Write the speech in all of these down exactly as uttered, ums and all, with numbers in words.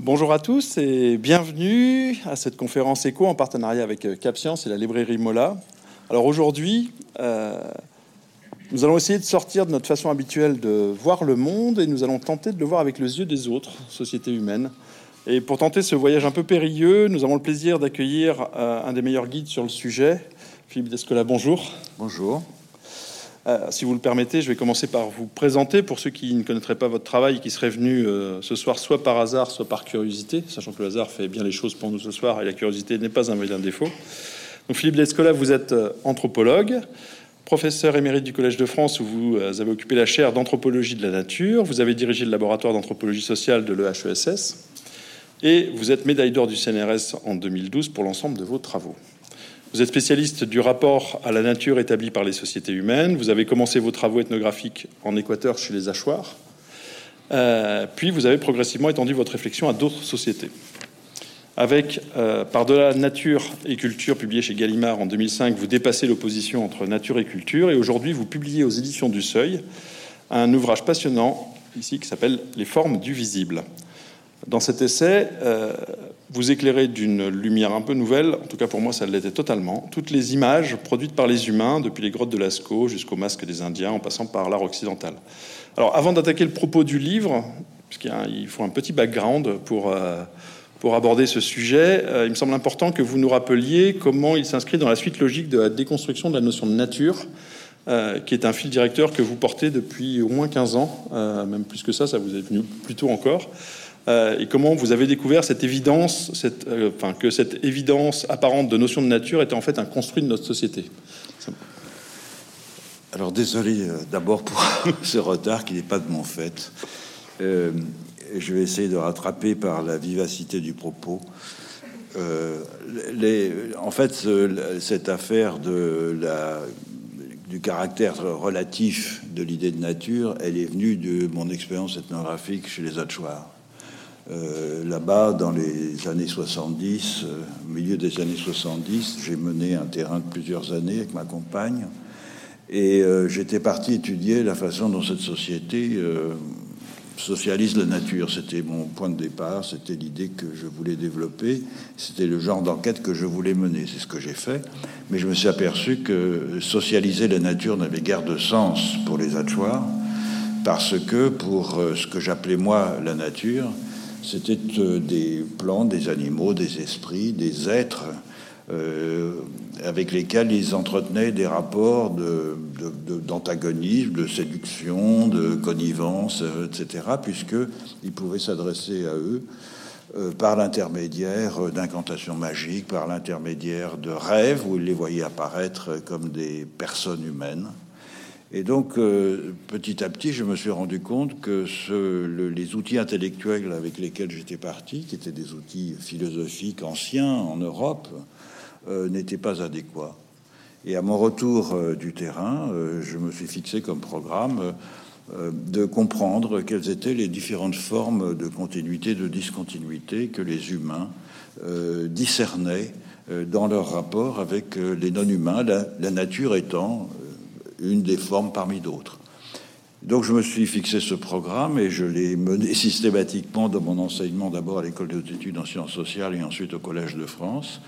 Bonjour à tous et bienvenue à cette conférence éco en partenariat avec CapScience et la librairie MOLA. Alors aujourd'hui, euh, nous allons essayer de sortir de notre façon habituelle de voir le monde et nous allons tenter de le voir avec les yeux des autres sociétés humaines. Et pour tenter ce voyage un peu périlleux, nous avons le plaisir d'accueillir euh, un des meilleurs guides sur le sujet, Philippe Descola. Bonjour. Bonjour. Euh, si vous le permettez, je vais commencer par vous présenter pour ceux qui ne connaîtraient pas votre travail et qui seraient venus euh, ce soir soit par hasard, soit par curiosité, sachant que le hasard fait bien les choses pour nous ce soir et la curiosité n'est pas un vilain défaut. Donc Philippe Descola, vous êtes anthropologue, professeur émérite du Collège de France où vous euh, avez occupé la chaire d'anthropologie de la nature, vous avez dirigé le laboratoire d'anthropologie sociale de l'E H E S S et vous êtes médaille d'or du C N R S en deux mille douze pour l'ensemble de vos travaux. Vous êtes spécialiste du rapport à la nature établi par les sociétés humaines. Vous avez commencé vos travaux ethnographiques en Équateur chez les Achuar. Euh, puis vous avez progressivement étendu votre réflexion à d'autres sociétés. Avec euh, « Par-delà nature et culture » publié chez Gallimard en deux mille cinq, vous dépassez l'opposition entre nature et culture. Et aujourd'hui, vous publiez aux éditions du Seuil un ouvrage passionnant ici qui s'appelle « Les formes du visible ». Dans cet essai, euh, vous éclairez d'une lumière un peu nouvelle, en tout cas pour moi ça l'était totalement, toutes les images produites par les humains, depuis les grottes de Lascaux jusqu'au masque des Indiens, en passant par l'art occidental. Alors avant d'attaquer le propos du livre, puisqu'il faut un petit background pour, euh, pour aborder ce sujet, euh, il me semble important que vous nous rappeliez comment il s'inscrit dans la suite logique de la déconstruction de la notion de nature, Euh, qui est un fil directeur que vous portez depuis au moins quinze ans, euh, même plus que ça, ça vous est venu plus tôt encore, euh, et comment vous avez découvert cette évidence, cette, euh, enfin, que cette évidence apparente de notion de nature était en fait un construit de notre société. Alors désolé euh, d'abord pour ce retard qui n'est pas de mon fait. Euh, je vais essayer de rattraper par la vivacité du propos. Euh, les, en fait, euh, cette affaire de la... du caractère relatif de l'idée de nature, elle est venue de mon expérience ethnographique chez les Achuar. Euh, là-bas, dans les années soixante-dix, euh, au milieu des années soixante-dix, j'ai mené un terrain de plusieurs années avec ma compagne, et euh, j'étais parti étudier la façon dont cette société euh, socialise la nature. C'était mon point de départ, c'était l'idée que je voulais développer, c'était le genre d'enquête que je voulais mener, c'est ce que j'ai fait. Mais je me suis aperçu que socialiser la nature n'avait guère de sens pour les Achuar, parce que pour ce que j'appelais moi la nature, c'était des plantes, des animaux, des esprits, des êtres euh, avec lesquels ils entretenaient des rapports de, de, de, d'antagonisme, de séduction, de connivence, et cetera, puisqu'ils pouvaient s'adresser à eux par l'intermédiaire d'incantations magiques, par l'intermédiaire de rêves où il les voyait apparaître comme des personnes humaines. Et donc, euh, petit à petit, je me suis rendu compte que ce, le, les outils intellectuels avec lesquels j'étais parti, qui étaient des outils philosophiques anciens en Europe, euh, n'étaient pas adéquats. Et à mon retour euh, du terrain, euh, je me suis fixé comme programme... Euh, de comprendre quelles étaient les différentes formes de continuité, de discontinuité que les humains euh, discernaient euh, dans leur rapport avec euh, les non-humains, la, la nature étant euh, une des formes parmi d'autres. Donc je me suis fixé ce programme et je l'ai mené systématiquement dans mon enseignement, d'abord à l'École des études en sciences sociales et ensuite au Collège de France.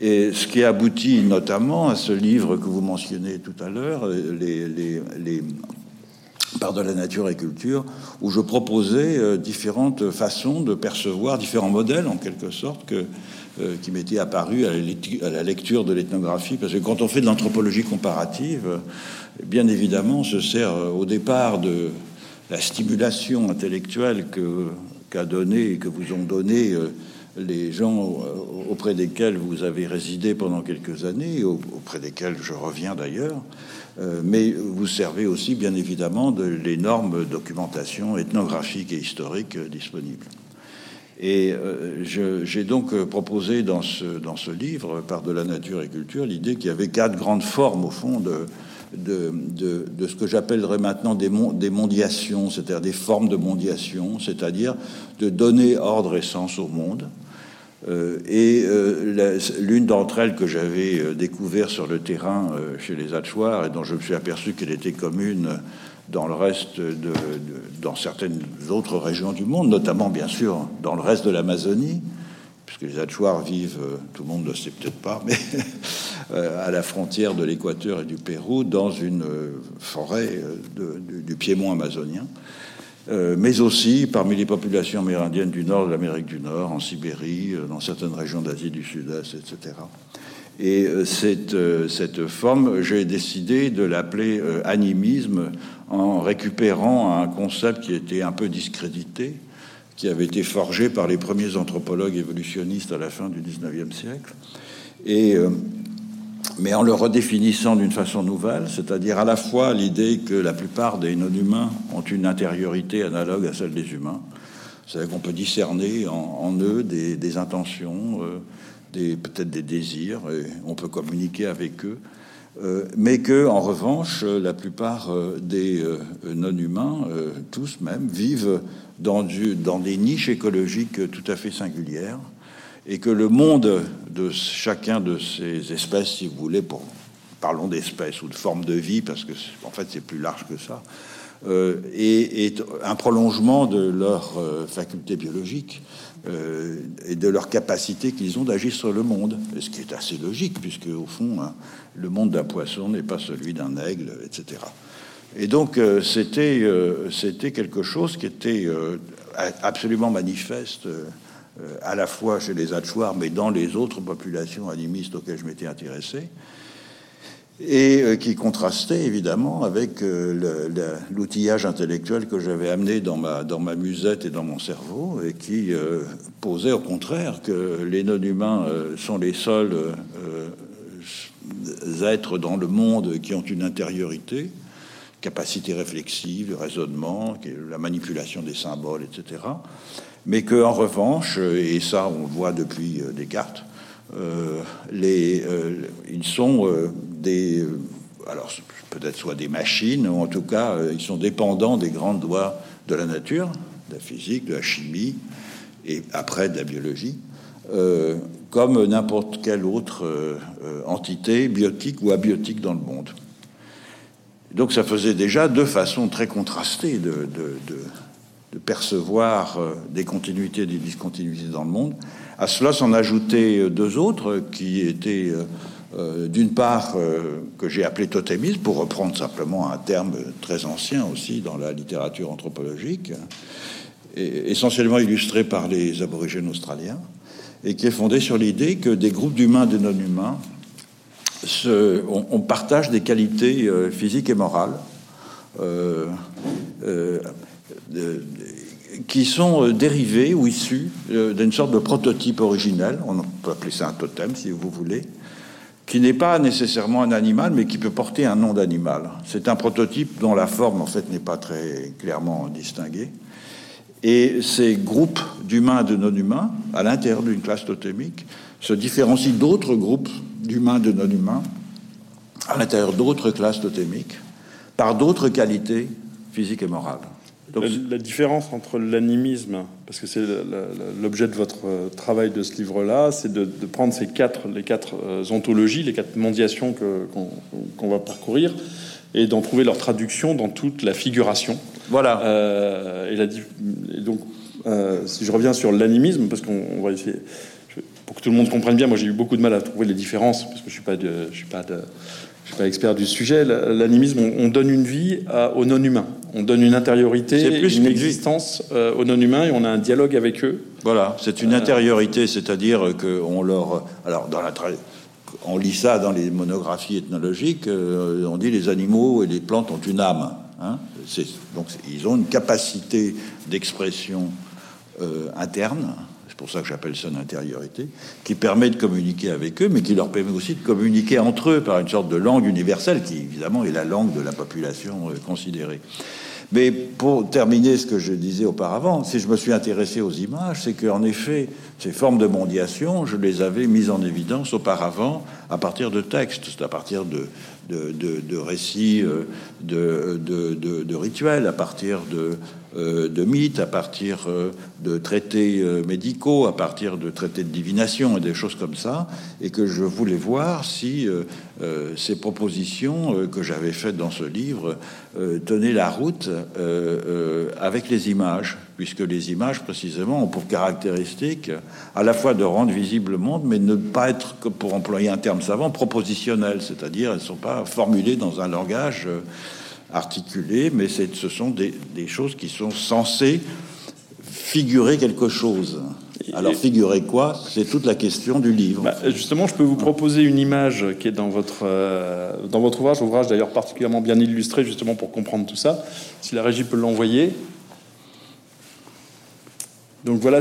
Et ce qui aboutit notamment à ce livre que vous mentionnez tout à l'heure, les... les, les par de la nature et culture, où je proposais euh, différentes façons de percevoir, différents modèles, en quelque sorte, que, euh, qui m'étaient apparus à la, lecture, à la lecture de l'ethnographie. Parce que quand on fait de l'anthropologie comparative, euh, bien évidemment, on se sert euh, au départ de la stimulation intellectuelle que, qu'a donnée et que vous ont donnée euh, les gens euh, auprès desquels vous avez résidé pendant quelques années, auprès desquels je reviens d'ailleurs, mais vous servez aussi, bien évidemment, de l'énorme documentation ethnographique et historique disponible. Et euh, je, j'ai donc proposé dans ce, dans ce livre, par de la nature et culture, l'idée qu'il y avait quatre grandes formes, au fond, de, de, de, de ce que j'appellerais maintenant des, mon, des mondiations, c'est-à-dire des formes de mondiation, c'est-à-dire de donner ordre et sens au monde. Euh, et euh, la, l'une d'entre elles que j'avais euh, découvert sur le terrain euh, chez les Achuar et dont je me suis aperçu qu'elle était commune dans le reste de, de dans certaines autres régions du monde, notamment bien sûr dans le reste de l'Amazonie, puisque les Achuar vivent, tout le monde ne le sait peut-être pas, mais à la frontière de l'Équateur et du Pérou, dans une forêt de, du, du piémont amazonien, mais aussi parmi les populations amérindiennes du nord de l'Amérique du Nord, en Sibérie, dans certaines régions d'Asie du Sud-Est, et cetera. Et cette, cette forme, j'ai décidé de l'appeler animisme en récupérant un concept qui était un peu discrédité, qui avait été forgé par les premiers anthropologues évolutionnistes à la fin du dix-neuvième siècle, et, mais en le redéfinissant d'une façon nouvelle, c'est-à-dire à la fois l'idée que la plupart des non-humains ont une intériorité analogue à celle des humains, c'est-à-dire qu'on peut discerner en, en eux des, des intentions, euh, Des, peut-être des désirs, et on peut communiquer avec eux, euh, mais que, en revanche, la plupart euh, des euh, non-humains, euh, tous même, vivent dans, du, dans des niches écologiques tout à fait singulières, et que le monde de chacun de ces espèces, si vous voulez, pour, parlons d'espèces ou de formes de vie, parce que en fait c'est plus large que ça, euh, est, est un prolongement de leur euh, faculté biologique. Euh, et de leur capacité qu'ils ont d'agir sur le monde, et ce qui est assez logique, puisque au fond, hein, le monde d'un poisson n'est pas celui d'un aigle, et cetera. Et donc, euh, c'était, euh, c'était quelque chose qui était euh, absolument manifeste, euh, à la fois chez les Achuar, mais dans les autres populations animistes auxquelles je m'étais intéressé, et euh, qui contrastait évidemment avec euh, le, le, l'outillage intellectuel que j'avais amené dans ma, dans ma musette et dans mon cerveau, et qui euh, posait au contraire que les non-humains euh, sont les seuls euh, êtres dans le monde qui ont une intériorité, capacité réflexive, raisonnement, la manipulation des symboles, et cetera. Mais qu'en revanche, et ça on le voit depuis Descartes, Euh, les, euh, ils sont euh, des, euh, alors peut-être soit des machines, ou en tout cas euh, ils sont dépendants des grandes lois de la nature, de la physique, de la chimie et après de la biologie, euh, comme n'importe quelle autre euh, entité biotique ou abiotique dans le monde. Donc ça faisait déjà deux façons très contrastées de, de, de, de percevoir euh, des continuités et des discontinuités dans le monde. À cela s'en ajoutaient deux autres qui étaient, euh, d'une part, euh, que j'ai appelé totémisme, pour reprendre simplement un terme très ancien aussi dans la littérature anthropologique, et essentiellement illustré par les aborigènes australiens, et qui est fondé sur l'idée que des groupes d'humains et de non-humains, se, on, on partage des qualités euh, physiques et morales, euh, euh, de, qui sont dérivés ou issus d'une sorte de prototype originel, on peut appeler ça un totem si vous voulez, qui n'est pas nécessairement un animal, mais qui peut porter un nom d'animal. C'est un prototype dont la forme, en fait, n'est pas très clairement distinguée. Et ces groupes d'humains et de non-humains, à l'intérieur d'une classe totémique, se différencient d'autres groupes d'humains et de non-humains, à l'intérieur d'autres classes totémiques, par d'autres qualités physiques et morales. Donc, la, la différence entre l'animisme, parce que c'est la, la, l'objet de votre travail de ce livre-là, c'est de, de prendre ces quatre, les quatre ontologies, les quatre mondiations que, qu'on, qu'on va parcourir, et d'en trouver leur traduction dans toute la figuration. Voilà. Euh, et, la, et donc, euh, si je reviens sur l'animisme, parce qu'on on va essayer, je, pour que tout le monde comprenne bien, moi j'ai eu beaucoup de mal à trouver les différences, parce que je suis pas de, je suis pas de, je suis pas expert du sujet. L'animisme, on, on donne une vie à, aux non-humains. On donne une intériorité, plus une existence euh, aux non-humains, et on a un dialogue avec eux. Voilà, c'est une euh... intériorité, c'est-à-dire qu'on leur... Alors, dans la tra... on lit ça dans les monographies ethnologiques, euh, on dit les animaux et les plantes ont une âme. Hein c'est... Donc, c'est... ils ont une capacité d'expression euh, interne, c'est pour ça que j'appelle ça une intériorité, qui permet de communiquer avec eux, mais qui leur permet aussi de communiquer entre eux par une sorte de langue universelle, qui, évidemment, est la langue de la population euh, considérée. Mais pour terminer ce que je disais auparavant, si je me suis intéressé aux images, c'est qu'en effet, ces formes de mondiation, je les avais mises en évidence auparavant à partir de textes, à partir de, de, de, de récits, de, de, de, de rituels, à partir de, euh, de mythes, à partir euh, de traités euh, médicaux, à partir de traités de divination et des choses comme ça, et que je voulais voir si euh, euh, ces propositions euh, que j'avais faites dans ce livre euh, tenaient la route euh, euh, avec les images, puisque les images, précisément, ont pour caractéristique à la fois de rendre visible le monde, mais ne pas être, pour employer un terme savant, propositionnel, c'est-à-dire elles ne sont pas formulées dans un langage euh, articulé, mais c'est, ce sont des, des choses qui sont censées figurer quelque chose. Alors figurer quoi ? C'est toute la question du livre. Bah, justement, je peux vous proposer une image qui est dans votre euh, dans votre ouvrage, ouvrage d'ailleurs particulièrement bien illustré justement pour comprendre tout ça. Si la régie peut l'envoyer. Donc voilà.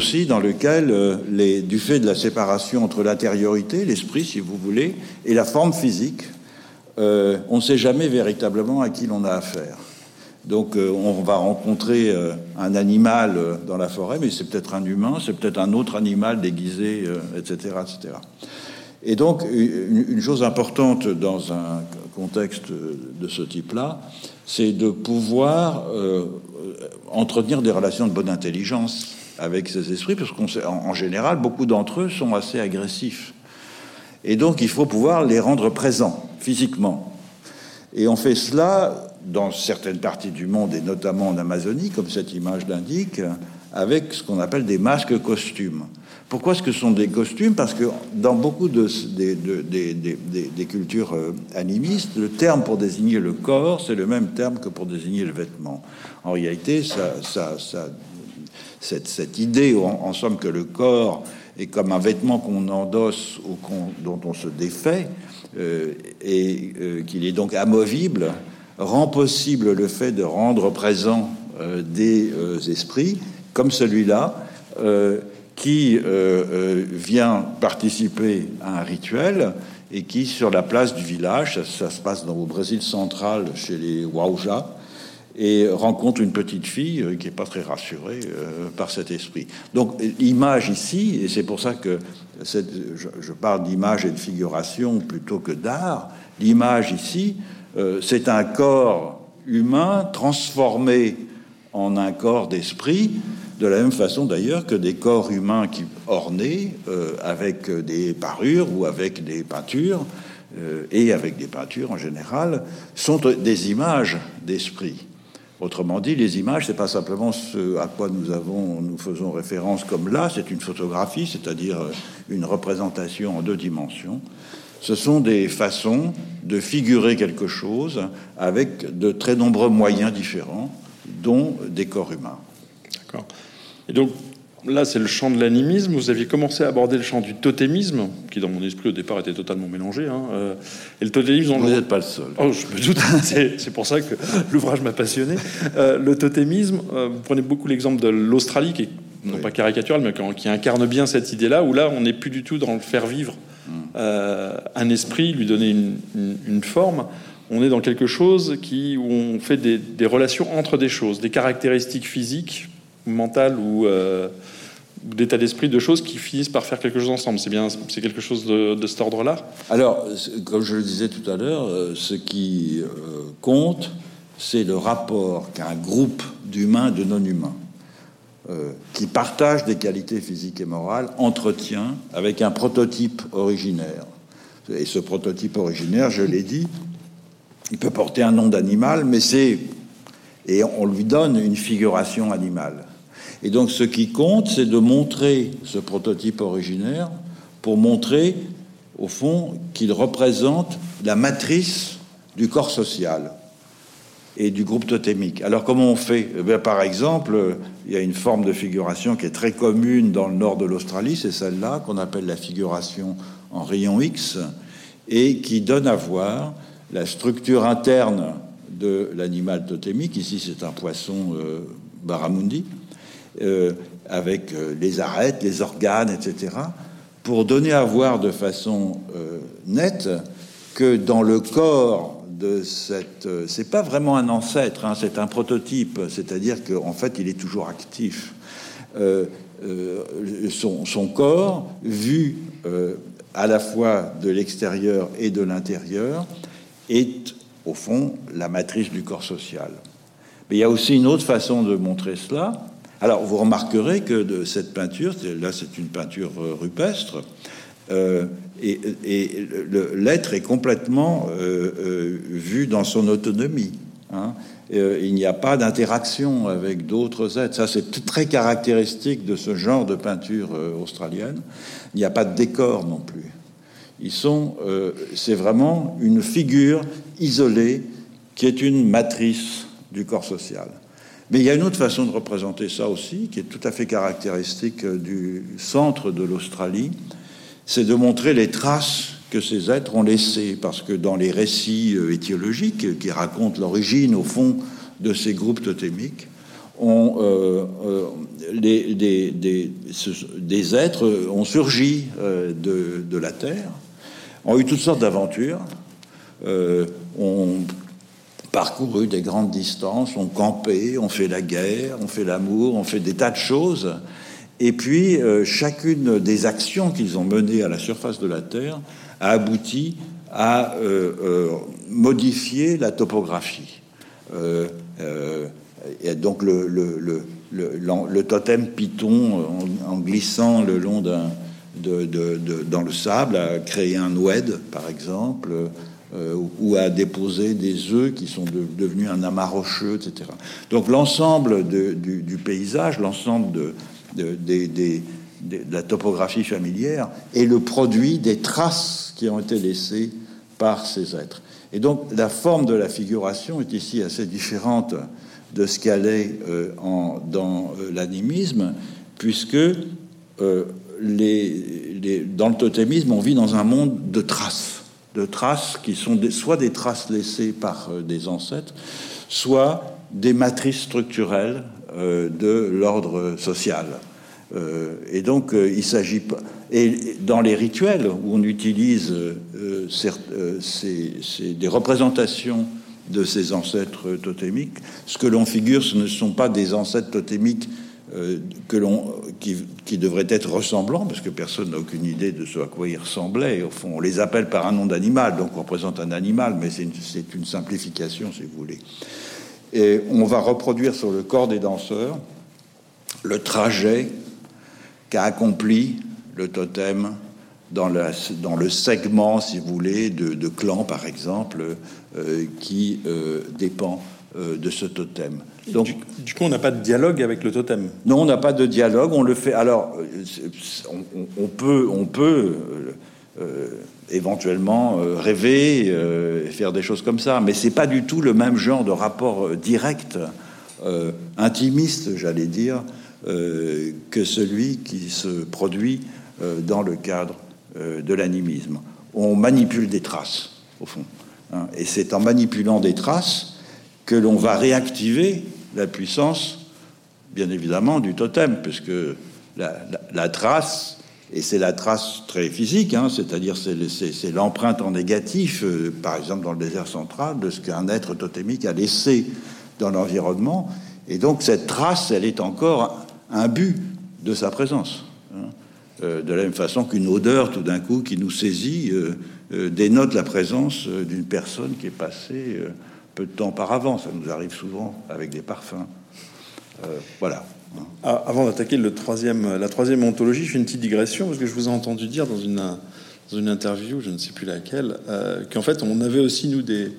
Aussi dans lequel, euh, les, du fait de la séparation entre l'intériorité, l'esprit, si vous voulez, et la forme physique, euh, on ne sait jamais véritablement à qui l'on a affaire. Donc, euh, on va rencontrer euh, un animal euh, dans la forêt, mais c'est peut-être un humain, c'est peut-être un autre animal déguisé, euh, et cetera, et cetera. Et donc, une, une chose importante dans un contexte de ce type-là, c'est de pouvoir euh, entretenir des relations de bonne intelligence avec ces esprits, parce qu'on sait, en général, beaucoup d'entre eux sont assez agressifs. Et donc, il faut pouvoir les rendre présents, physiquement. Et on fait cela dans certaines parties du monde, et notamment en Amazonie, comme cette image l'indique, avec ce qu'on appelle des masques-costumes. Pourquoi est-ce que ce sont des costumes ? Parce que dans beaucoup de, de, de, de, de, de, des cultures animistes, le terme pour désigner le corps, c'est le même terme que pour désigner le vêtement. En réalité, ça... ça, ça Cette, cette idée, en, en somme, que le corps est comme un vêtement qu'on endosse ou qu'on, dont on se défait, euh, et euh, qu'il est donc amovible, rend possible le fait de rendre présent euh, des euh, esprits, comme celui-là, euh, qui euh, euh, vient participer à un rituel et qui, sur la place du village, ça, ça se passe dans, au Brésil central, chez les Wauja, et rencontre une petite fille qui n'est pas très rassurée euh, par cet esprit. Donc l'image ici, et c'est pour ça que cette, je, je parle d'image et de figuration plutôt que d'art, l'image ici, euh, c'est un corps humain transformé en un corps d'esprit, de la même façon d'ailleurs que des corps humains qui ornés euh, avec des parures ou avec des peintures, euh, et avec des peintures en général, sont des images d'esprit. Autrement dit, les images, c'est pas simplement ce à quoi nous avons, nous faisons référence comme là, c'est une photographie, c'est-à-dire une représentation en deux dimensions. Ce sont des façons de figurer quelque chose avec de très nombreux moyens différents, dont des corps humains. D'accord. Et donc, là, c'est le champ de l'animisme. Vous aviez commencé à aborder le champ du totémisme, qui, dans mon esprit, au départ, était totalement mélangé. Hein. Et le totémisme... Vous n'êtes pas le seul. Oh, je me doute. c'est, c'est pour ça que l'ouvrage m'a passionné. Euh, le totémisme, euh, vous prenez beaucoup l'exemple de l'Australie, qui est non oui. pas caricatural, mais qui incarne bien cette idée-là, où là, on n'est plus du tout dans le faire vivre euh, un esprit, lui donner une, une, une forme. On est dans quelque chose qui, où on fait des, des relations entre des choses, des caractéristiques physiques, mentales ou euh, d'état d'esprit, de choses qui finissent par faire quelque chose ensemble. C'est bien, c'est quelque chose de, de cet ordre-là. Alors, comme je le disais tout à l'heure, ce qui euh, compte, c'est le rapport qu'un groupe d'humains, de non-humains, euh, qui partagent des qualités physiques et morales, entretient avec un prototype originaire. Et ce prototype originaire, je l'ai dit, il peut porter un nom d'animal, mais c'est... Et on lui donne une figuration animale. Et donc, ce qui compte, c'est de montrer ce prototype originaire pour montrer, au fond, qu'il représente la matrice du corps social et du groupe totémique. Alors, comment on fait ? Eh bien, par exemple, il y a une forme de figuration qui est très commune dans le nord de l'Australie, c'est celle-là qu'on appelle la figuration en rayon X, et qui donne à voir la structure interne de l'animal totémique. Ici, c'est un poisson euh, baramundi, euh, avec les arêtes, les organes, et cetera, pour donner à voir de façon euh, nette que dans le corps de cette... Euh, c'est pas vraiment un ancêtre, hein, c'est un prototype, c'est-à-dire qu'en fait, il est toujours actif. Euh, euh, son, son corps, vu euh, à la fois de l'extérieur et de l'intérieur, est, au fond, la matrice du corps social. Mais il y a aussi une autre façon de montrer cela. Alors, vous remarquerez que de cette peinture, là, c'est une peinture rupestre, euh, et, et le, l'être est complètement euh, euh, vu dans son autonomie. Hein. Euh, il n'y a pas d'interaction avec d'autres êtres. Ça, c'est très caractéristique de ce genre de peinture euh, australienne. Il n'y a pas de décor non plus. Ils sont... Euh, c'est vraiment une figure isolée qui est une matrice du corps social. Mais il y a une autre façon de représenter ça aussi, qui est tout à fait caractéristique du centre de l'Australie, c'est de montrer les traces que ces êtres ont laissées, parce que dans les récits étiologiques qui racontent l'origine, au fond, de ces groupes totémiques, on, euh, euh, les, des, des, des êtres ont surgi euh, de, de la Terre, ont eu toutes sortes d'aventures, euh, ont... parcouru des grandes distances, on campait, on fait la guerre, on fait l'amour, on fait des tas de choses. Et puis, euh, chacune des actions qu'ils ont menées à la surface de la Terre a abouti à euh, euh, modifier la topographie. Euh, euh, et donc, le, le, le, le, le totem python, en, en glissant le long d'un, de, de, de, dans le sable, a créé un oued, par exemple... Euh, ou à déposer des œufs qui sont de, devenus un amas rocheux, et cetera. Donc l'ensemble de, du, du paysage, l'ensemble de, de, de, de, de, de la topographie familière est le produit des traces qui ont été laissées par ces êtres. Et donc la forme de la figuration est ici assez différente de ce qu'elle est euh, en, dans euh, l'animisme, puisque euh, les, les, dans le totémisme, on vit dans un monde de traces. de traces qui sont des, soit des traces laissées par euh, des ancêtres, soit des matrices structurelles euh, de l'ordre social. Euh, et donc, euh, il s'agit pas... Et dans les rituels, où on utilise euh, certes, euh, ces, ces, des représentations de ces ancêtres totémiques, ce que l'on figure, ce ne sont pas des ancêtres totémiques euh, que l'on... Qui, qui devraient être ressemblants, parce que personne n'a aucune idée de ce à quoi ils ressemblaient. Au fond, on les appelle par un nom d'animal, donc on représente un animal, mais c'est une, c'est une simplification, si vous voulez. Et on va reproduire sur le corps des danseurs le trajet qu'a accompli le totem dans, la, dans le segment, si vous voulez, de, de clan, par exemple, euh, qui euh, dépend euh, de ce totem. Donc, du, du coup, on n'a pas de dialogue avec le totem. Non, on n'a pas de dialogue. On le fait. Alors, on, on peut, on peut euh, éventuellement rêver, euh, faire des choses comme ça, mais c'est pas du tout le même genre de rapport direct, euh, intimiste, j'allais dire, euh, que celui qui se produit euh, dans le cadre euh, de l'animisme. On manipule des traces, au fond, hein, et c'est en manipulant des traces que l'on va réactiver la puissance, bien évidemment, du totem, puisque la, la, la trace, et c'est la trace très physique, hein, c'est-à-dire c'est, le, c'est, c'est l'empreinte en négatif, euh, par exemple dans le désert central, de ce qu'un être totémique a laissé dans l'environnement, et donc cette trace, elle est encore un but de sa présence, hein. Euh, de la même façon qu'une odeur, tout d'un coup, qui nous saisit, euh, euh, dénote la présence euh, d'une personne qui est passée... Euh, peu de temps par avant, ça nous arrive souvent avec des parfums. Euh, voilà. Ah, avant d'attaquer le troisième, la troisième ontologie, je fais une petite digression parce que je vous ai entendu dire dans une, dans une interview, je ne sais plus laquelle, euh, qu'en fait on avait aussi nous des,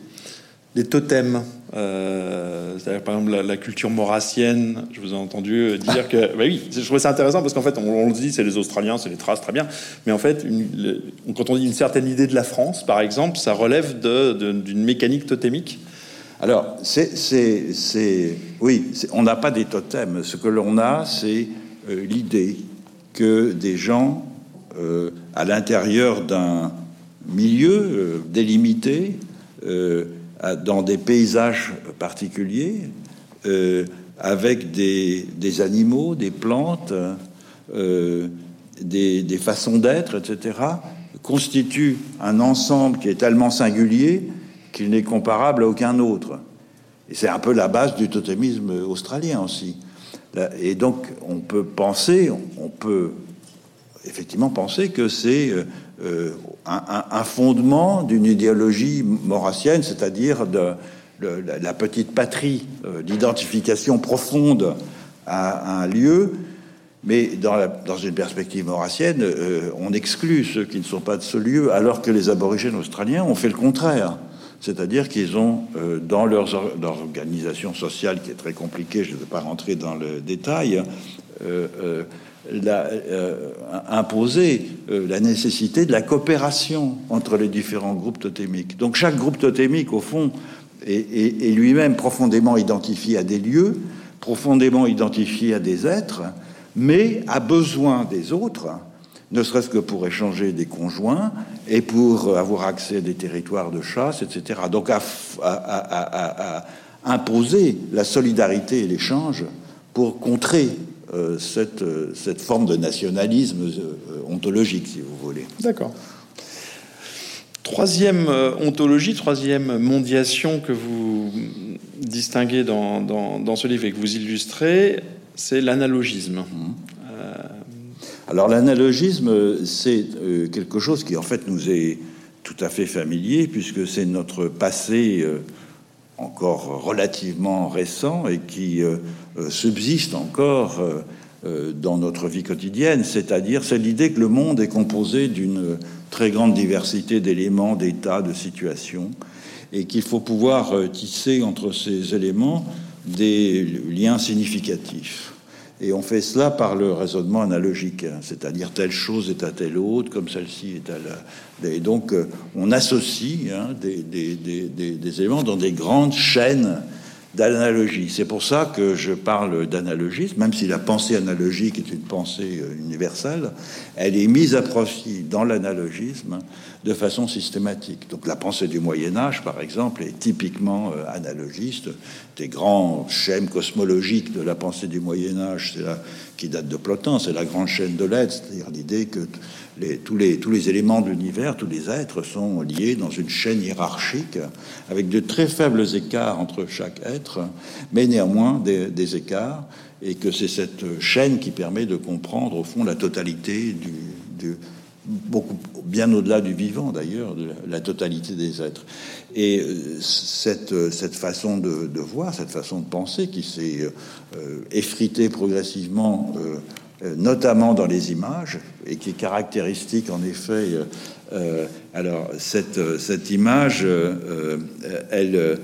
des totems. Euh, c'est-à-dire par exemple la, la culture maurassienne, je vous ai entendu dire que, bah oui, je trouvais ça intéressant parce qu'en fait on, on le dit, c'est les Australiens, c'est les traces, très bien, mais en fait une, le, quand on dit une certaine idée de la France, par exemple, ça relève de, de, d'une mécanique totémique. Alors, c'est, c'est, c'est oui, c'est, on n'a pas des totems. Ce que l'on a, c'est euh, l'idée que des gens, euh, à l'intérieur d'un milieu euh, délimité, euh, dans des paysages particuliers, euh, avec des, des animaux, des plantes, euh, des, des façons d'être, et cetera, constitue un ensemble qui est tellement singulier qu'il n'est comparable à aucun autre. Et c'est un peu la base du totémisme australien aussi. Et donc, on peut penser, on peut effectivement penser que c'est euh, un, un fondement d'une idéologie maurassienne, c'est-à-dire de, de, de la petite patrie, euh, l'identification profonde à, à un lieu. Mais dans, la, dans une perspective maurassienne, euh, on exclut ceux qui ne sont pas de ce lieu, alors que les aborigènes australiens ont fait le contraire. C'est-à-dire qu'ils ont, euh, dans leur, or, leur organisation sociale, qui est très compliquée, je ne vais pas rentrer dans le détail, euh, euh, la, euh, imposé euh, la nécessité de la coopération entre les différents groupes totémiques. Donc chaque groupe totémique, au fond, est, est, est lui-même profondément identifié à des lieux, profondément identifié à des êtres, mais a besoin des autres, ne serait-ce que pour échanger des conjoints et pour avoir accès à des territoires de chasse, et cetera. Donc à, à, à, à imposer la solidarité et l'échange pour contrer euh, cette, euh, cette forme de nationalisme euh, ontologique, si vous voulez. D'accord. Troisième ontologie, troisième mondiation que vous distinguez dans, dans, dans ce livre et que vous illustrez, c'est l'analogisme. Mmh. Euh... Alors l'analogisme, c'est euh, quelque chose qui en fait nous est tout à fait familier, puisque c'est notre passé euh, encore relativement récent et qui euh, subsiste encore euh, dans notre vie quotidienne, c'est-à-dire c'est l'idée que le monde est composé d'une très grande diversité d'éléments, d'états, de situations, et qu'il faut pouvoir euh, tisser entre ces éléments des liens significatifs. Et on fait cela par le raisonnement analogique, hein, c'est-à-dire telle chose est à telle autre, comme celle-ci est à la... Et donc, euh, on associe hein, des, des, des, des, des éléments dans des grandes chaînes d'analogie. C'est pour ça que je parle d'analogisme, même si la pensée analogique est une pensée euh, universelle, elle est mise à profit dans l'analogisme de façon systématique. Donc la pensée du Moyen-Âge, par exemple, est typiquement euh, analogiste. Des grands schèmes cosmologiques de la pensée du Moyen-Âge, c'est la, qui date de Plotin, c'est la grande chaîne de l'être, c'est-à-dire l'idée que les, tous, les, tous les éléments de l'univers, tous les êtres sont liés dans une chaîne hiérarchique, avec de très faibles écarts entre chaque être, mais néanmoins des, des écarts, et que c'est cette chaîne qui permet de comprendre, au fond, la totalité du... du beaucoup, bien au-delà du vivant d'ailleurs, de la totalité des êtres. Et cette, cette façon de, de voir, cette façon de penser qui s'est euh, effritée progressivement, euh, notamment dans les images, et qui est caractéristique en effet. Euh, alors, cette, cette image, euh, elle, euh,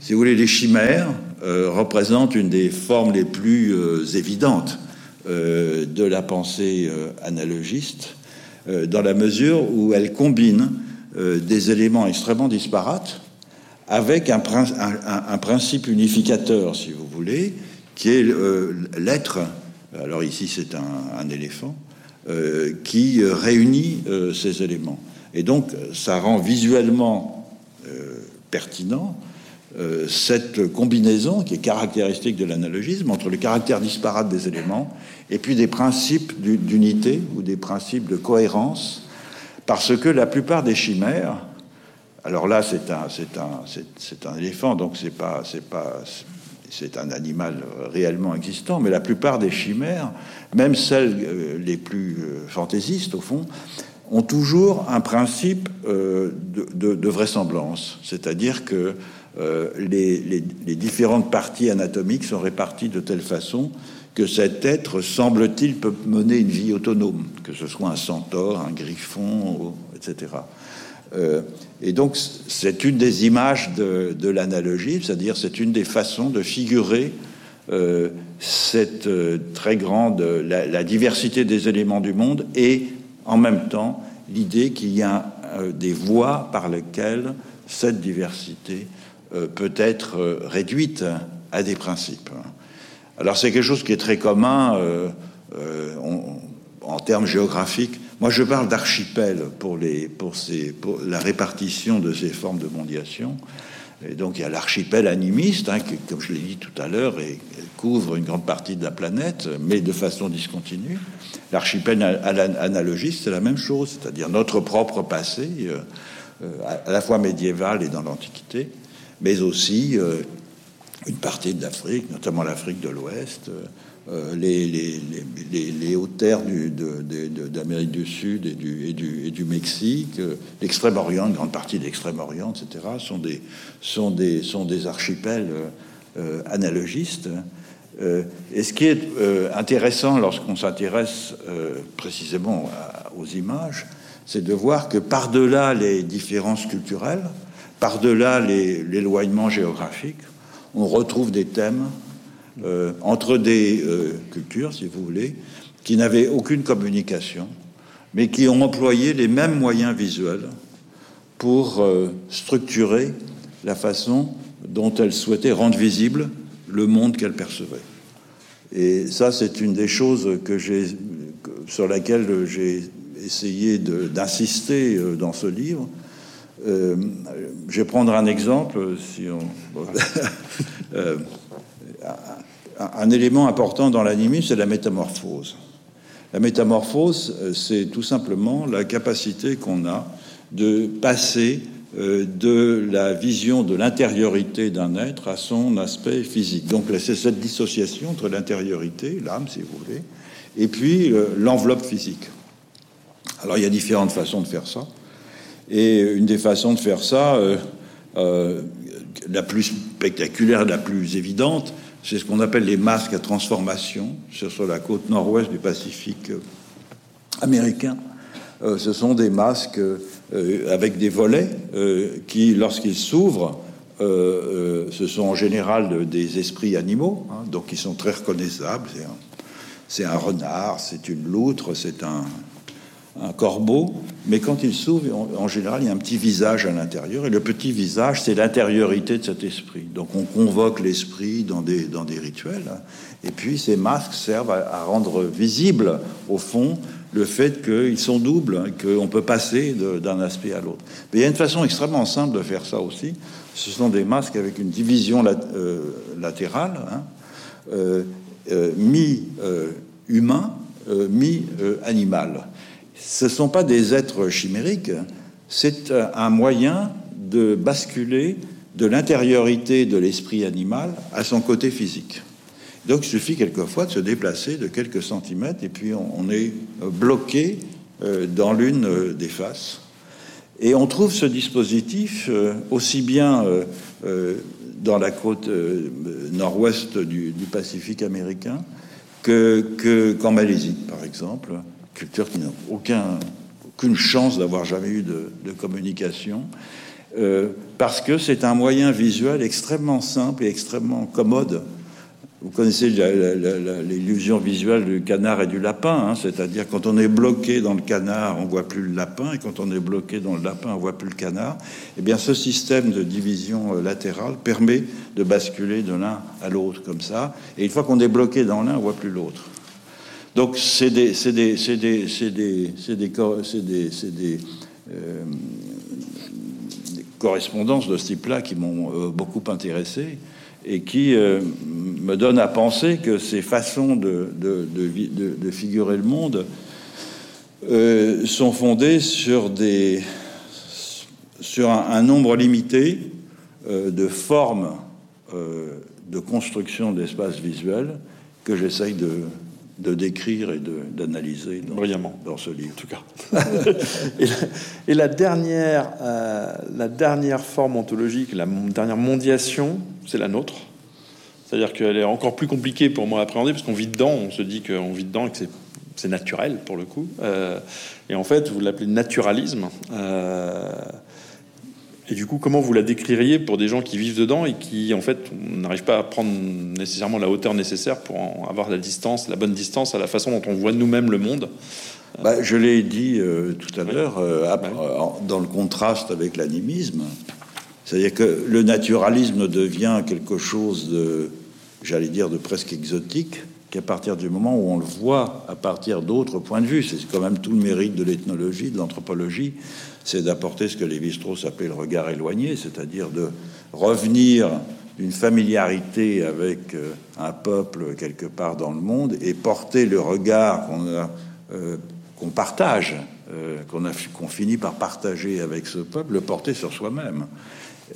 si vous voulez, les chimères euh, représentent une des formes les plus euh, évidentes Euh, de la pensée euh, analogiste, euh, dans la mesure où elle combine euh, des éléments extrêmement disparates avec un, prin- un, un principe unificateur, si vous voulez, qui est euh, l'être, alors ici c'est un, un éléphant, euh, qui euh, réunit euh, ces éléments. Et donc ça rend visuellement euh, pertinent cette combinaison qui est caractéristique de l'analogisme entre le caractère disparate des éléments et puis des principes d'unité ou des principes de cohérence, parce que la plupart des chimères, alors là c'est un c'est un c'est, c'est un éléphant, donc c'est pas c'est pas c'est un animal réellement existant, mais la plupart des chimères, même celles les plus fantaisistes au fond, ont toujours un principe euh, de, de, de vraisemblance, c'est-à-dire que Euh, les, les, les différentes parties anatomiques sont réparties de telle façon que cet être, semble-t-il, peut mener une vie autonome, que ce soit un centaure, un griffon, et cetera. Euh, et donc, c'est une des images de, de l'analogie, c'est-à-dire c'est une des façons de figurer euh, cette euh, très grande, la, la diversité des éléments du monde et, en même temps, l'idée qu'il y a euh, des voies par lesquelles cette diversité Euh, peut être euh, réduite à des principes. Alors c'est quelque chose qui est très commun euh, euh, on, en termes géographiques. Moi je parle d'archipel pour, les, pour, ces, pour la répartition de ces formes de mondiation. Et donc il y a l'archipel animiste, hein, qui, comme je l'ai dit tout à l'heure, et, et couvre une grande partie de la planète, mais de façon discontinue. L'archipel analogiste, c'est la même chose, c'est-à-dire notre propre passé, euh, euh, à la fois médiéval et dans l'Antiquité, mais aussi euh, une partie de l'Afrique, notamment l'Afrique de l'Ouest, euh, les, les, les, les, les hautes terres du, de, de, de, d'Amérique du Sud et du, et du, et du Mexique, euh, l'Extrême-Orient, une grande partie de l'Extrême-Orient, et cetera, sont des, sont des, sont des archipels euh, analogistes. Euh, et ce qui est euh, intéressant lorsqu'on s'intéresse euh, précisément à, aux images, c'est de voir que par-delà les différences culturelles, par-delà les, l'éloignement géographique, on retrouve des thèmes euh, entre des euh, cultures, si vous voulez, qui n'avaient aucune communication, mais qui ont employé les mêmes moyens visuels pour euh, structurer la façon dont elles souhaitaient rendre visible le monde qu'elles percevaient. Et ça, c'est une des choses que j'ai, sur laquelle j'ai essayé de, d'insister dans ce livre. Euh, je vais prendre un exemple, si on... euh, un, un élément important dans l'animisme, c'est la métamorphose. La métamorphose, c'est tout simplement la capacité qu'on a de passer euh, de la vision de l'intériorité d'un être à son aspect physique. Donc c'est cette dissociation entre l'intériorité, l'âme, si vous voulez, et puis euh, l'enveloppe physique. Alors il y a différentes façons de faire ça. Et une des façons de faire ça, euh, euh, la plus spectaculaire, la plus évidente, c'est ce qu'on appelle les masques à transformation. C'est sur la côte nord-ouest du Pacifique euh, américain. Euh, ce sont des masques euh, avec des volets euh, qui, lorsqu'ils s'ouvrent, euh, euh, ce sont en général de, des esprits animaux, hein, donc ils sont très reconnaissables. C'est un, c'est un renard, c'est une loutre, c'est un... un corbeau, mais quand il s'ouvre, en général, il y a un petit visage à l'intérieur, et le petit visage, c'est l'intériorité de cet esprit. Donc on convoque l'esprit dans des, dans des rituels, et puis ces masques servent à, à rendre visible, au fond, le fait qu'ils sont doubles, hein, qu'on peut passer de, d'un aspect à l'autre. Mais il y a une façon extrêmement simple de faire ça aussi, ce sont des masques avec une division lat, euh, latérale, hein, euh, euh, mi-humain, euh, mi-animal. Ce ne sont pas des êtres chimériques, c'est un moyen de basculer de l'intériorité de l'esprit animal à son côté physique. Donc il suffit quelquefois de se déplacer de quelques centimètres et puis on est bloqué dans l'une des faces. Et on trouve ce dispositif aussi bien dans la côte nord-ouest du, du Pacifique américain que, que, qu'en Malaisie, par exemple. Cultures qui n'ont aucun, aucune chance d'avoir jamais eu de, de communication, euh, parce que c'est un moyen visuel extrêmement simple et extrêmement commode. Vous connaissez la, la, la, l'illusion visuelle du canard et du lapin, hein, c'est-à-dire quand on est bloqué dans le canard, on ne voit plus le lapin, et quand on est bloqué dans le lapin, on ne voit plus le canard. Eh bien, ce système de division latérale permet de basculer de l'un à l'autre, comme ça, et une fois qu'on est bloqué dans l'un, on ne voit plus l'autre. Donc c'est des c'est des c'est des c'est des c'est des c'est des, c'est des, euh, des correspondances de ce type-là qui m'ont euh, beaucoup intéressé et qui euh, me donnent à penser que ces façons de de de, de, de figurer le monde euh, sont fondées sur des sur un, un nombre limité euh, de formes euh, de construction d'espace visuel que j'essaye de de décrire et de, d'analyser dans, brillamment dans ce livre, en tout cas. et, la, et la dernière, euh, la dernière forme ontologique, la mon, dernière mondiation, c'est la nôtre. C'est-à-dire qu'elle est encore plus compliquée pour moi à appréhender parce qu'on vit dedans, on se dit qu'on vit dedans et que c'est, c'est naturel pour le coup. Euh, et en fait, vous l'appelez naturalisme. Euh, Et du coup, comment vous la décririez pour des gens qui vivent dedans et qui, en fait, n'arrivent pas à prendre nécessairement la hauteur nécessaire pour en avoir la distance, la bonne distance à la façon dont on voit nous-mêmes le monde ? Bah, je l'ai dit euh, tout à oui. l'heure, euh, après, oui. euh, dans le contraste avec l'animisme, c'est-à-dire que le naturalisme devient quelque chose de, j'allais dire, de presque exotique, qu'à partir du moment où on le voit à partir d'autres points de vue. C'est quand même tout le mérite de l'ethnologie, de l'anthropologie, c'est d'apporter ce que Lévi-Strauss appelait le regard éloigné, c'est-à-dire de revenir d'une familiarité avec un peuple quelque part dans le monde et porter le regard qu'on a, euh, qu'on partage, euh, qu'on a, qu'on finit par partager avec ce peuple, le porter sur soi-même.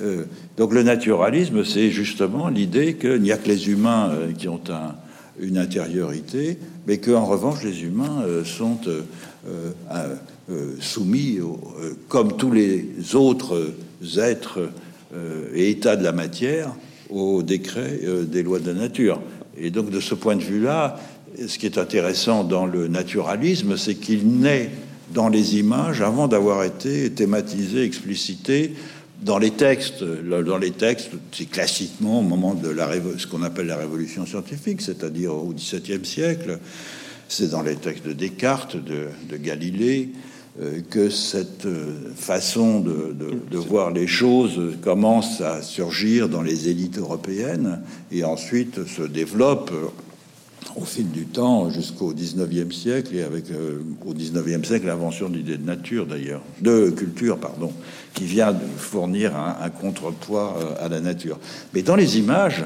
Euh, donc le naturalisme, c'est justement l'idée qu'il n'y a que les humains euh, qui ont un, une intériorité, mais qu'en revanche, les humains euh, sont euh, euh, euh, soumis, au, euh, comme tous les autres êtres euh, et états de la matière, au décret euh, des lois de la nature. Et donc, de ce point de vue-là, ce qui est intéressant dans le naturalisme, c'est qu'il naît dans les images avant d'avoir été thématisé, explicité dans les textes. Dans les textes, c'est classiquement au moment de la révo- ce qu'on appelle la révolution scientifique, c'est-à-dire au dix-septième siècle. C'est dans les textes de Descartes, de, de Galilée, euh, que cette façon de, de, de voir les choses commence à surgir dans les élites européennes et ensuite se développe au fil du temps jusqu'au dix-neuvième siècle, et avec euh, au dix-neuvième siècle l'invention de l'idée de nature d'ailleurs, de culture pardon, qui vient de fournir un, un contrepoids euh, à la nature. Mais dans les images,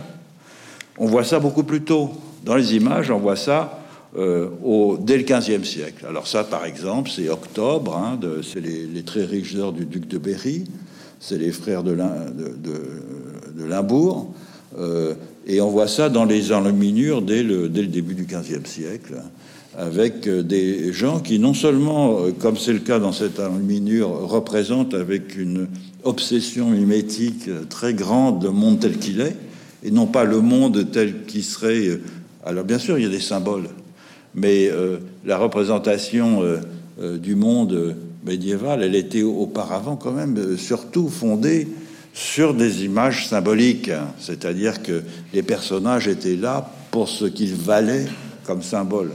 on voit ça beaucoup plus tôt. Dans les images, on voit ça euh, au, dès le quinzième siècle. Alors ça, par exemple, c'est octobre, hein, de, c'est les, les très riches heures du duc de Berry, c'est les frères de, Lin, de, de, de Limbourg. Euh, et on voit ça dans les enluminures dès le, dès le début du quinzième siècle, avec des gens qui non seulement, comme c'est le cas dans cette enluminure, représentent avec une obsession mimétique très grande le monde tel qu'il est, et non pas le monde tel qu'il serait... Alors bien sûr, il y a des symboles, mais euh, la représentation euh, euh, du monde médiéval, elle était auparavant quand même surtout fondée sur des images symboliques, c'est-à-dire que les personnages étaient là pour ce qu'ils valaient comme symbole.